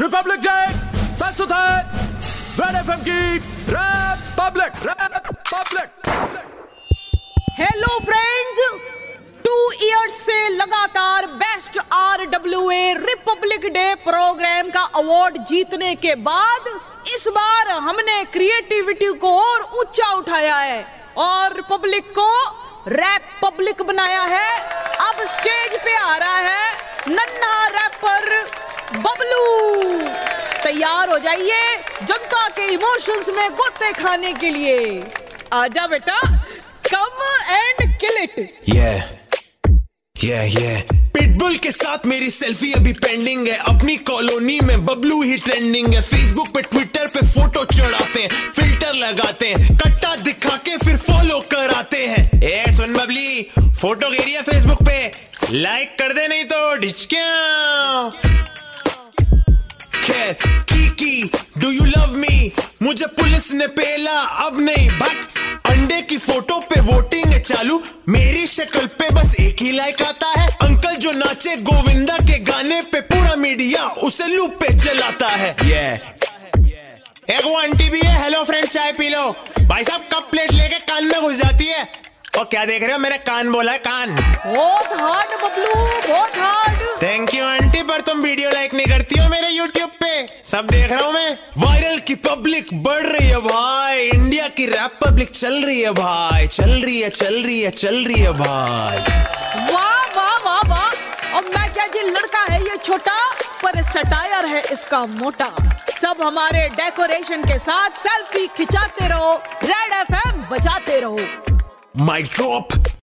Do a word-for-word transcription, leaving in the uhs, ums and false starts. Republic day प्रस्तुत है red FM की rap public rap public. Hello friends, two years से लगातार best RWA Republic day programme का अवार्ड जीतने के बाद इस बार हमने क्रिएटिविटी को और ऊंचा उठाया है और रिपब्लिक को रैप पब्लिक बनाया है। अब स्टेज पे आ रहा है नन्हा रैपर बबलू। तैयार हो जाइए जनता के इमोशंस में गोते खाने के लिए। आजा बेटा, come and kill it. yeah. yeah, yeah. Pitbull के साथ मेरी सेल्फी अभी पेंडिंग है। अपनी कॉलोनी में बबलू ही ट्रेंडिंग है। फेसबुक पे ट्विटर पे फोटो चढ़ाते हैं, फिल्टर लगाते हैं, कट्टा दिखा के फिर फॉलो कराते हैं। ए सुन बबली, फोटो घेरी है फेसबुक पे, लाइक कर दे नहीं तो ढिचक्या। Kiki, do you love me? मुझे पुलिस ने पेला अब नहीं, बट अंडे की फोटो पे वोटिंग है चालू। मेरी शक्ल पे बस एक ही लाइक आता है। अंकल जो नाचे गोविंदा के गाने पे पूरा मीडिया उसे लूप पे चलाता है। yeah. एक वो आंटी भी है, हेलो फ्रेंड चाय पी लो। भाई साहब कप प्लेट लेके कान में घुस जाती है। और क्या देख रहे हो, मेरा कान बोला है कान। बहुत हार्ड बबलू, बहुत हार्ड। थैंक यू आंटी, पर तुम वीडियो लाइक नहीं करती हो मेरे यूट्यूब पे। सब देख रहा हूँ मैं। वायरल की पब्लिक बढ़ रही है भाई, इंडिया की रैप पब्लिक चल रही है भाई, चल रही है चल रही है चल रही है भाई। वाह वाह वाह वाह। अब मैं क्या जी, लड़का है ये छोटा पर सटायर है इसका मोटा। सब हमारे डेकोरेशन के साथ सेल्फी खिंचाते रहो, रेड एफ एम बजाते रहो। Mic drop,